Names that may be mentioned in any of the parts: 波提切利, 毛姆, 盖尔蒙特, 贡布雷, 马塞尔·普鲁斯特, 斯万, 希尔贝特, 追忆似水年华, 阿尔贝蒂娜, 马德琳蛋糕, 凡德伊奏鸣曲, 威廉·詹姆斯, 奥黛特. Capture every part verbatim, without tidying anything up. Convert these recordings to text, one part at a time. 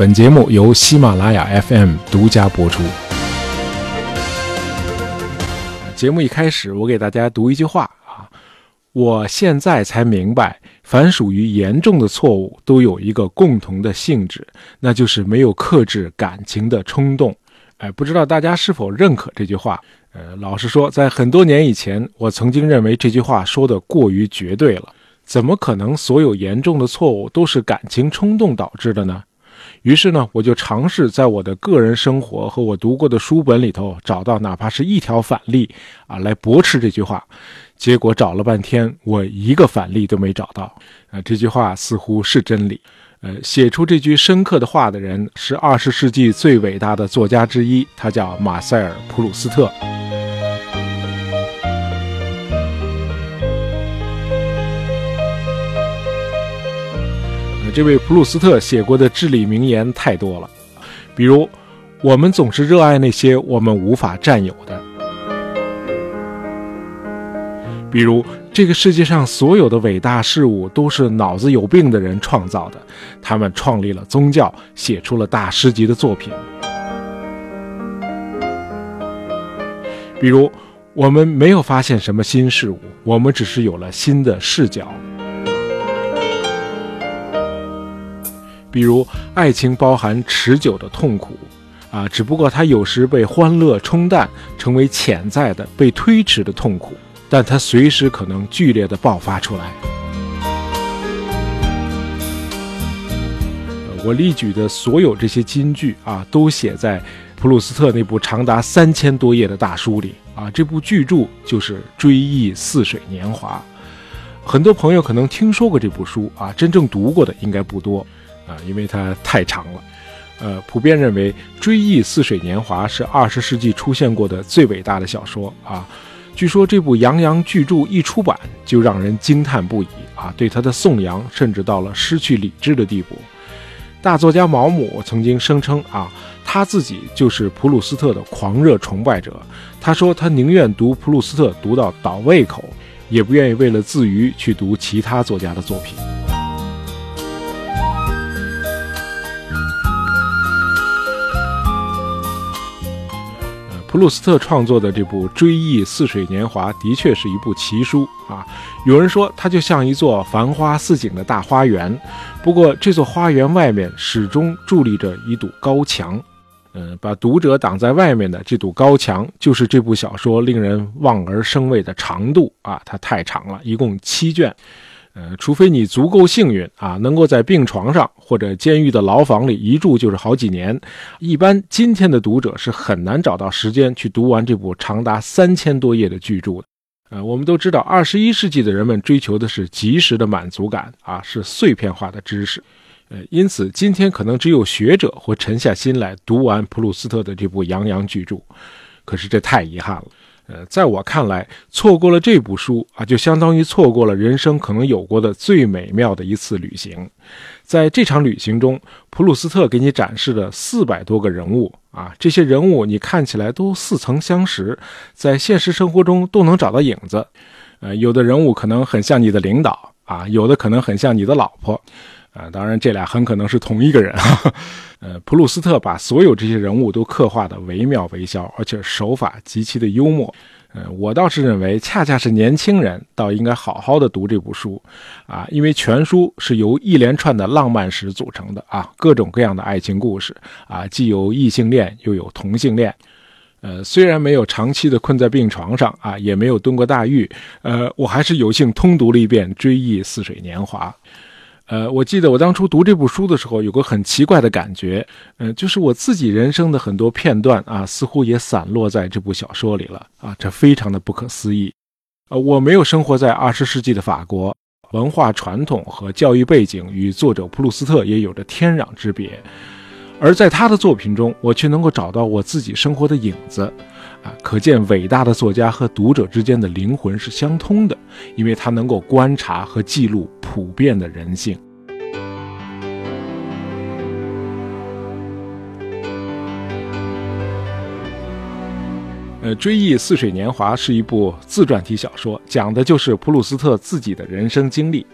本节目由喜马拉雅 F M 独家播出。节目一开始，我给大家读一句话啊，我现在才明白，凡属于严重的错误都有一个共同的性质，那就是没有克制感情的冲动。哎，不知道大家是否认可这句话？呃，老实说，在很多年以前，我曾经认为这句话说的过于绝对了。怎么可能所有严重的错误都是感情冲动导致的呢？于是呢，我就尝试在我的个人生活和我读过的书本里头找到哪怕是一条反例啊，来驳斥这句话。结果找了半天，我一个反例都没找到。啊，这句话似乎是真理。呃，写出这句深刻的话的人是二十世纪最伟大的作家之一，他叫马塞尔·普鲁斯特。呃，这位普鲁斯特写过的至理名言太多了，比如，我们总是热爱那些我们无法占有的，比如这个世界上所有的伟大事物都是脑子有病的人创造的，他们创立了宗教，写出了大师级的作品。比如，我们没有发现什么新事物，我们只是有了新的视角。比如，爱情包含持久的痛苦啊，只不过它有时被欢乐冲淡，成为潜在的被推迟的痛苦，但它随时可能剧烈地爆发出来。我例举的所有这些金句啊，都写在普鲁斯特那部长达三千多页的大书里啊。这部巨著就是《追忆似水年华》。很多朋友可能听说过这部书啊，真正读过的应该不多啊，因为它太长了。呃，普遍认为《追忆似水年华》是二十世纪出现过的最伟大的小说啊。据说这部洋洋巨著一出版就让人惊叹不已啊，对他的颂扬甚至到了失去理智的地步。大作家毛姆曾经声称啊，他自己就是普鲁斯特的狂热崇拜者。他说他宁愿读普鲁斯特读到倒胃口，也不愿意为了自娱去读其他作家的作品。普鲁斯特创作的这部《追忆似水年华》的确是一部奇书啊！有人说它就像一座繁花似锦的大花园，不过这座花园外面始终伫立着一堵高墙。嗯，把读者挡在外面的这堵高墙，就是这部小说令人望而生畏的长度啊！它太长了，一共七卷。呃，除非你足够幸运啊，能够在病床上或者监狱的牢房里一住就是好几年，一般今天的读者是很难找到时间去读完这部长达三千多页的巨著的。呃，我们都知道，二十一世纪的人们追求的是及时的满足感啊，是碎片化的知识。呃，因此今天可能只有学者会沉下心来读完普鲁斯特的这部洋洋巨著，可是这太遗憾了。呃，在我看来，错过了这部书啊，就相当于错过了人生可能有过的最美妙的一次旅行。在这场旅行中，普鲁斯特给你展示了四百多个人物啊，这些人物你看起来都似曾相识，在现实生活中都能找到影子。呃，有的人物可能很像你的领导啊，有的可能很像你的老婆。啊，当然这俩很可能是同一个人啊。呃，普鲁斯特把所有这些人物都刻画的惟妙惟肖，而且手法极其的幽默。呃，我倒是认为，恰恰是年轻人倒应该好好的读这部书啊，因为全书是由一连串的浪漫史组成的啊，各种各样的爱情故事啊，既有异性恋又有同性恋。呃，虽然没有长期的困在病床上啊，也没有蹲过大狱，呃，我还是有幸通读了一遍《追忆似水年华》。呃，我记得我当初读这部书的时候，有个很奇怪的感觉，呃，就是我自己人生的很多片段啊，似乎也散落在这部小说里了啊，这非常的不可思议。呃，我没有生活在二十世纪的法国，文化传统和教育背景与作者普鲁斯特也有着天壤之别，而在他的作品中，我却能够找到我自己生活的影子。啊，可见伟大的作家和读者之间的灵魂是相通的，因为他能够观察和记录普遍的人性。呃，《追忆似水年华》是一部自传体小说，讲的就是普鲁斯特自己的人生经历。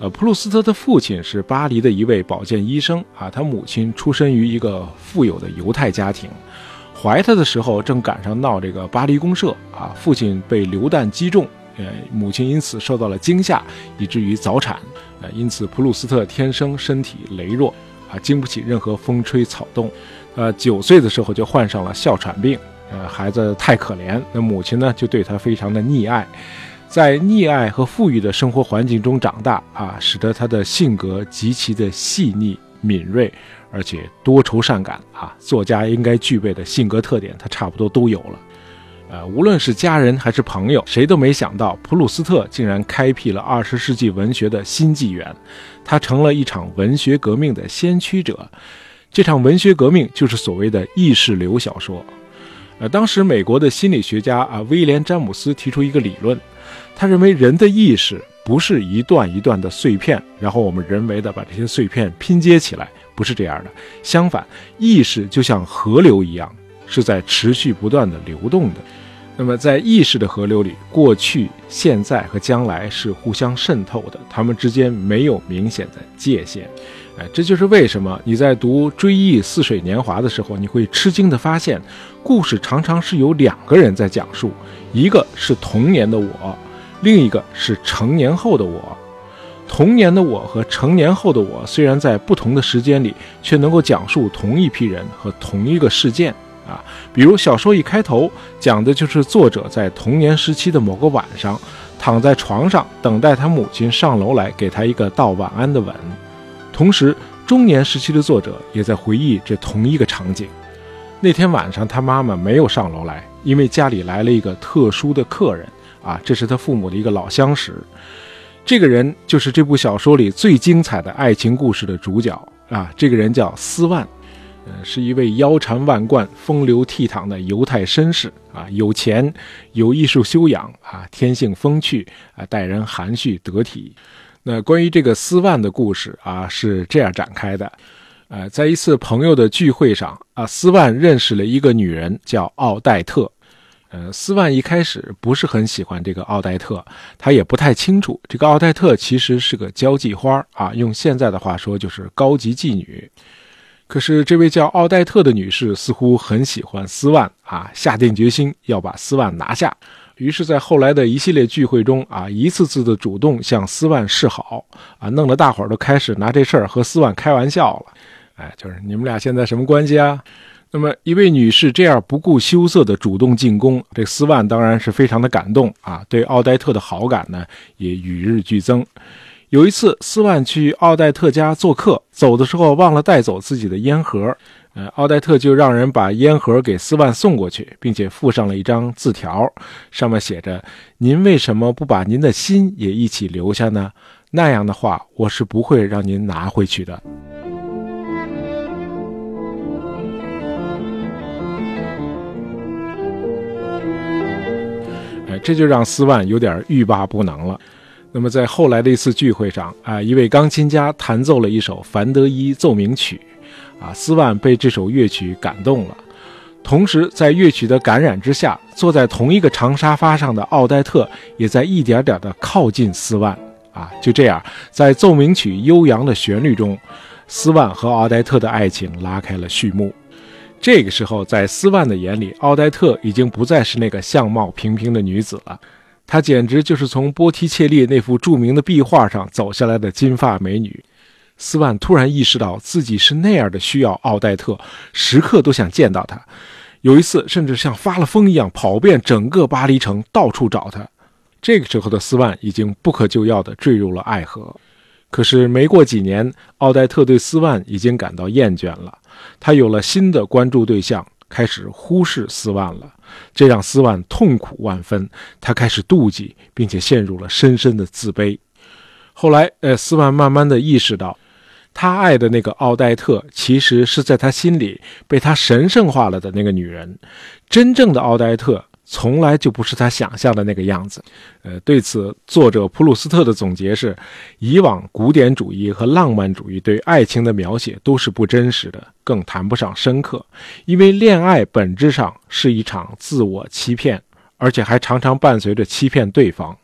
呃，普鲁斯特的父亲是巴黎的一位保健医生啊，他母亲出身于一个富有的犹太家庭。怀他的时候正赶上闹这个巴黎公社啊，父亲被流弹击中，呃，母亲因此受到了惊吓，以至于早产。呃，因此普鲁斯特天生身体羸弱啊，经不起任何风吹草动。呃，九岁的时候就患上了哮喘病。呃，孩子太可怜，那母亲呢就对他非常的溺爱。在溺爱和富裕的生活环境中长大啊，使得他的性格极其的细腻敏锐，而且多愁善感啊，作家应该具备的性格特点他差不多都有了。呃，无论是家人还是朋友，谁都没想到普鲁斯特竟然开辟了二十世纪文学的新纪元，他成了一场文学革命的先驱者。这场文学革命就是所谓的意识流小说。呃，当时美国的心理学家啊威廉·詹姆斯提出一个理论，他认为人的意识不是一段一段的碎片，然后我们人为的把这些碎片拼接起来，不是这样的。相反，意识就像河流一样，是在持续不断的流动的。那么在意识的河流里，过去、现在和将来是互相渗透的，它们之间没有明显的界限。哎，这就是为什么你在读《追忆似水年华》的时候，你会吃惊地发现，故事常常是由两个人在讲述，一个是童年的我，另一个是成年后的我。童年的我和成年后的我虽然在不同的时间里，却能够讲述同一批人和同一个事件啊。比如小说一开头讲的就是作者在童年时期的某个晚上，躺在床上等待他母亲上楼来给他一个道晚安的吻。同时中年时期的作者也在回忆这同一个场景，那天晚上他妈妈没有上楼来，因为家里来了一个特殊的客人啊，这是他父母的一个老相识。这个人就是这部小说里最精彩的爱情故事的主角啊，这个人叫斯万，呃，是一位腰缠万贯、风流倜傥的犹太绅士啊，有钱，有艺术修养啊，天性风趣啊，待人含蓄得体。那关于这个斯万的故事啊，是这样展开的。呃，在一次朋友的聚会上啊，斯万认识了一个女人叫奥黛特。呃，斯万一开始不是很喜欢这个奥黛特，他也不太清楚这个奥黛特其实是个交际花啊，用现在的话说就是高级妓女。可是这位叫奥黛特的女士似乎很喜欢斯万啊，下定决心要把斯万拿下。于是在后来的一系列聚会中啊，一次次的主动向斯万示好啊，弄得大伙儿都开始拿这事儿和斯万开玩笑了。哎，就是你们俩现在什么关系啊？那么一位女士这样不顾羞涩的主动进攻，这斯万当然是非常的感动啊，对奥黛特的好感呢也与日俱增。有一次斯万去奥黛特家做客，走的时候忘了带走自己的烟盒，呃，奥黛特就让人把烟盒给斯万送过去，并且附上了一张字条，上面写着：您为什么不把您的心也一起留下呢？那样的话我是不会让您拿回去的。这就让斯万有点欲罢不能了。那么在后来的一次聚会上啊，一位钢琴家弹奏了一首凡德伊奏鸣曲啊，斯万被这首乐曲感动了。同时在乐曲的感染之下，坐在同一个长沙发上的奥黛特也在一点点的靠近斯万啊。就这样，在奏鸣曲悠扬的旋律中，斯万和奥黛特的爱情拉开了序幕。这个时候，在斯万的眼里，奥黛特已经不再是那个相貌平平的女子了，她简直就是从波提切利那幅著名的壁画上走下来的金发美女。斯万突然意识到自己是那样的需要奥黛特，时刻都想见到她。有一次，甚至像发了疯一样跑遍整个巴黎城，到处找她。这个时候的斯万已经不可救药地坠入了爱河。可是没过几年，奥黛特对斯万已经感到厌倦了，他有了新的关注对象，开始忽视斯万了，这让斯万痛苦万分，他开始妒忌，并且陷入了深深的自卑。后来，呃，斯万慢慢的意识到，他爱的那个奥黛特其实是在他心里被他神圣化了的那个女人，真正的奥黛特从来就不是他想象的那个样子。呃，对此，作者普鲁斯特的总结是：以往古典主义和浪漫主义对爱情的描写都是不真实的，更谈不上深刻，因为恋爱本质上是一场自我欺骗，而且还常常伴随着欺骗对方。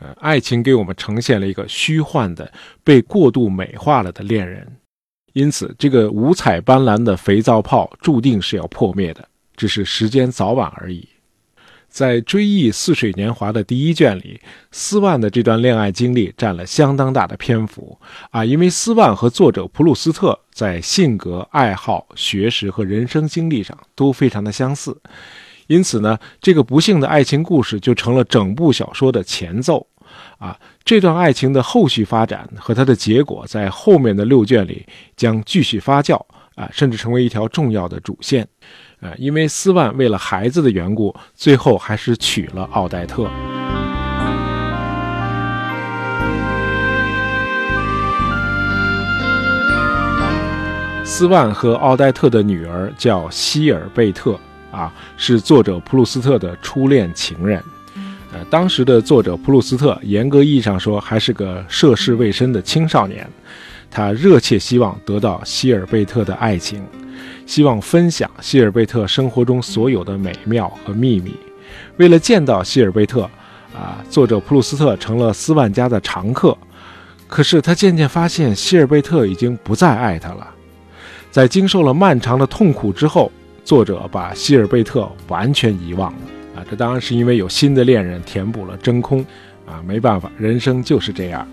呃，爱情给我们呈现了一个虚幻的、被过度美化了的恋人，因此这个五彩斑斓的肥皂泡注定是要破灭的，只是时间早晚而已。在《追忆似水年华》的第一卷里，斯万的这段恋爱经历占了相当大的篇幅啊，因为斯万和作者普鲁斯特在性格、爱好、学识和人生经历上都非常的相似，因此呢，这个不幸的爱情故事就成了整部小说的前奏啊。这段爱情的后续发展和它的结果，在后面的六卷里将继续发酵啊，甚至成为一条重要的主线。呃，因为斯万为了孩子的缘故，最后还是娶了奥黛特。斯万和奥黛特的女儿叫希尔贝特啊，是作者普鲁斯特的初恋情人。呃，当时的作者普鲁斯特严格意义上说还是个涉世未深的青少年，他热切希望得到希尔贝特的爱情，希望分享希尔贝特生活中所有的美妙和秘密。为了见到希尔贝特啊，作者普鲁斯特成了斯万家的常客，可是他渐渐发现希尔贝特已经不再爱他了。在经受了漫长的痛苦之后，作者把希尔贝特完全遗忘了啊，这当然是因为有新的恋人填补了真空啊，没办法，人生就是这样。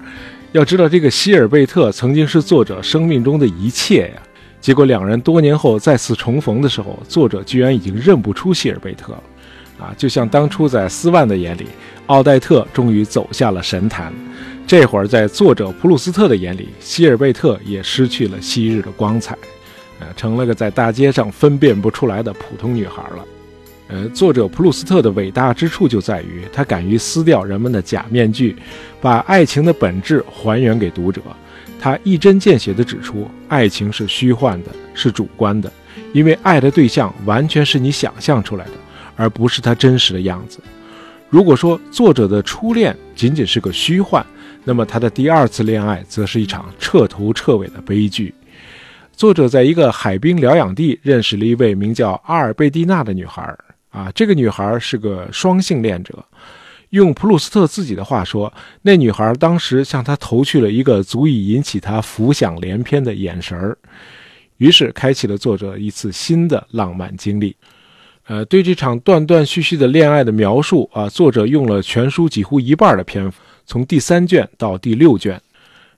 要知道，这个希尔贝特曾经是作者生命中的一切呀、啊。结果两人多年后再次重逢的时候，作者居然已经认不出希尔贝特了啊！就像当初在斯万的眼里，奥黛特终于走下了神坛，这会儿在作者普鲁斯特的眼里，希尔贝特也失去了昔日的光彩，呃，成了个在大街上分辨不出来的普通女孩了。呃，作者普鲁斯特的伟大之处就在于他敢于撕掉人们的假面具，把爱情的本质还原给读者。他一针见血地指出，爱情是虚幻的，是主观的，因为爱的对象完全是你想象出来的，而不是他真实的样子。如果说作者的初恋仅仅是个虚幻，那么他的第二次恋爱则是一场彻头彻尾的悲剧。作者在一个海滨疗养地认识了一位名叫阿尔贝蒂娜的女孩啊，这个女孩是个双性恋者。用普鲁斯特自己的话说，那女孩当时向他投去了一个足以引起他浮想联翩的眼神，于是开启了作者一次新的浪漫经历。呃，对这场断断续续的恋爱的描述啊，作者用了全书几乎一半的篇幅，从第三卷到第六卷。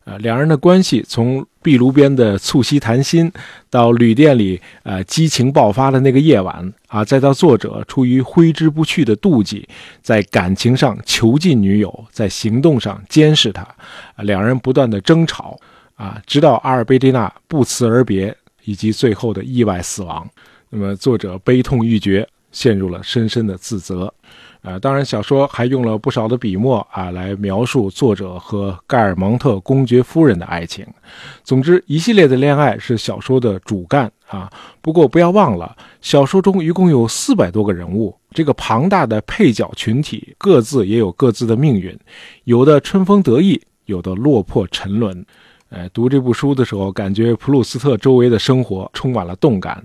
呃，两人的关系从壁炉边的促膝谈心，到旅店里呃激情爆发的那个夜晚啊，再到作者出于挥之不去的妒忌，在感情上囚禁女友，在行动上监视她，啊、两人不断的争吵啊，直到阿尔贝蒂娜不辞而别，以及最后的意外死亡。那么作者悲痛欲绝，陷入了深深的自责。呃，当然，小说还用了不少的笔墨啊，来描述作者和盖尔蒙特公爵夫人的爱情。总之，一系列的恋爱是小说的主干啊。不过不要忘了，小说中一共有四百多个人物，这个庞大的配角群体各自也有各自的命运，有的春风得意，有的落魄沉沦。呃，读这部书的时候，感觉普鲁斯特周围的生活充满了动感。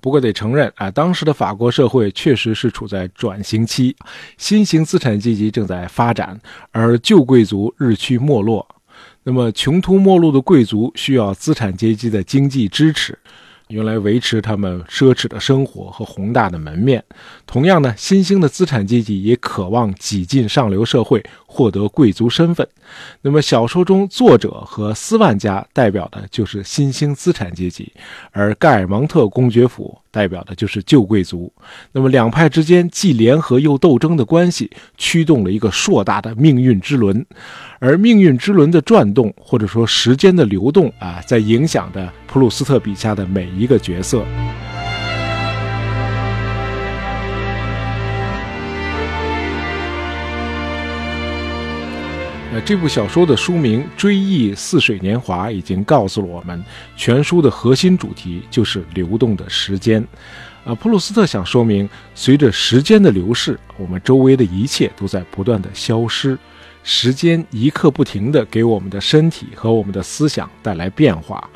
不过得承认啊，当时的法国社会确实是处在转型期，新型资产阶级正在发展，而旧贵族日趋没落。那么穷途末路的贵族需要资产阶级的经济支持，用来维持他们奢侈的生活和宏大的门面。同样呢，新兴的资产阶级也渴望挤进上流社会，获得贵族身份。那么小说中作者和斯万家代表的就是新兴资产阶级，而盖尔蒙特公爵府代表的就是旧贵族。那么两派之间既联合又斗争的关系，驱动了一个硕大的命运之轮。而命运之轮的转动，或者说时间的流动啊，在影响着普鲁斯特笔下的每一个角色。呃，这部小说的书名《追忆似水年华》已经告诉了我们，全书的核心主题就是流动的时间。啊，普鲁斯特想说明，随着时间的流逝，我们周围的一切都在不断的消失。时间一刻不停地给我们的身体和我们的思想带来变化，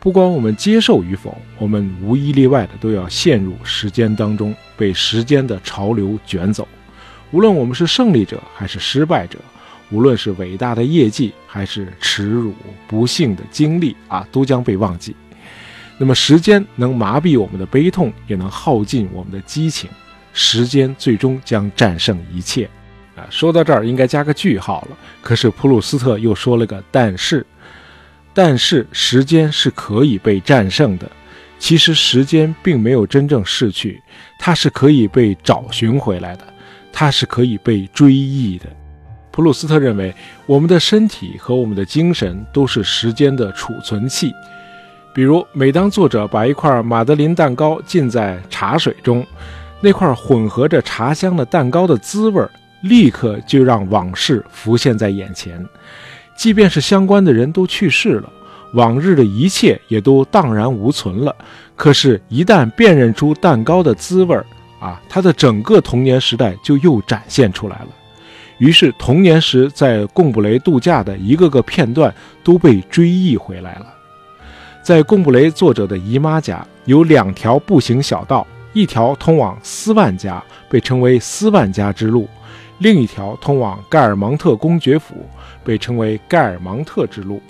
不管我们接受与否，我们无一例外的都要陷入时间当中，被时间的潮流卷走。无论我们是胜利者还是失败者，无论是伟大的业绩还是耻辱不幸的经历啊，都将被忘记。那么时间能麻痹我们的悲痛，也能耗尽我们的激情，时间最终将战胜一切。啊，说到这儿应该加个句号了，可是普鲁斯特又说了个但是。但是时间是可以被战胜的，其实时间并没有真正逝去，它是可以被找寻回来的，它是可以被追忆的。普鲁斯特认为，我们的身体和我们的精神都是时间的储存器。比如，每当作者把一块马德琳蛋糕浸在茶水中，那块混合着茶香的蛋糕的滋味，立刻就让往事浮现在眼前。即便是相关的人都去世了，往日的一切也都荡然无存了，可是一旦辨认出蛋糕的滋味啊，他的整个童年时代就又展现出来了。于是童年时在贡布雷度假的一个个片段都被追忆回来了。在贡布雷作者的姨妈家有两条步行小道，一条通往斯万家，被称为斯万家之路，另一条通往盖尔芒特公爵府，被称为盖尔芒特之路。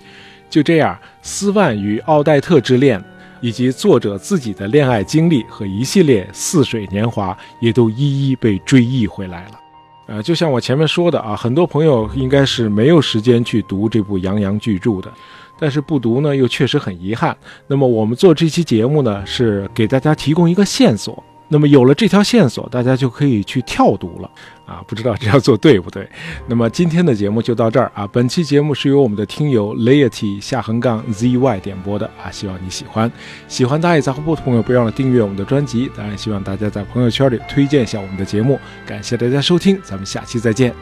就这样，斯万与奥黛特之恋，以及作者自己的恋爱经历和一系列似水年华，也都一一被追忆回来了。呃，就像我前面说的啊，很多朋友应该是没有时间去读这部洋洋巨著的，但是不读呢，又确实很遗憾。那么我们做这期节目呢，是给大家提供一个线索。那么有了这条线索，大家就可以去跳读了啊！不知道这样做对不对？那么今天的节目就到这儿啊！本期节目是由我们的听友 Laity 下横杠 zy 点播的啊，希望你喜欢。喜欢大爱杂货铺的朋友，别忘了订阅我们的专辑。当然，希望大家在朋友圈里推荐一下我们的节目。感谢大家收听，咱们下期再见。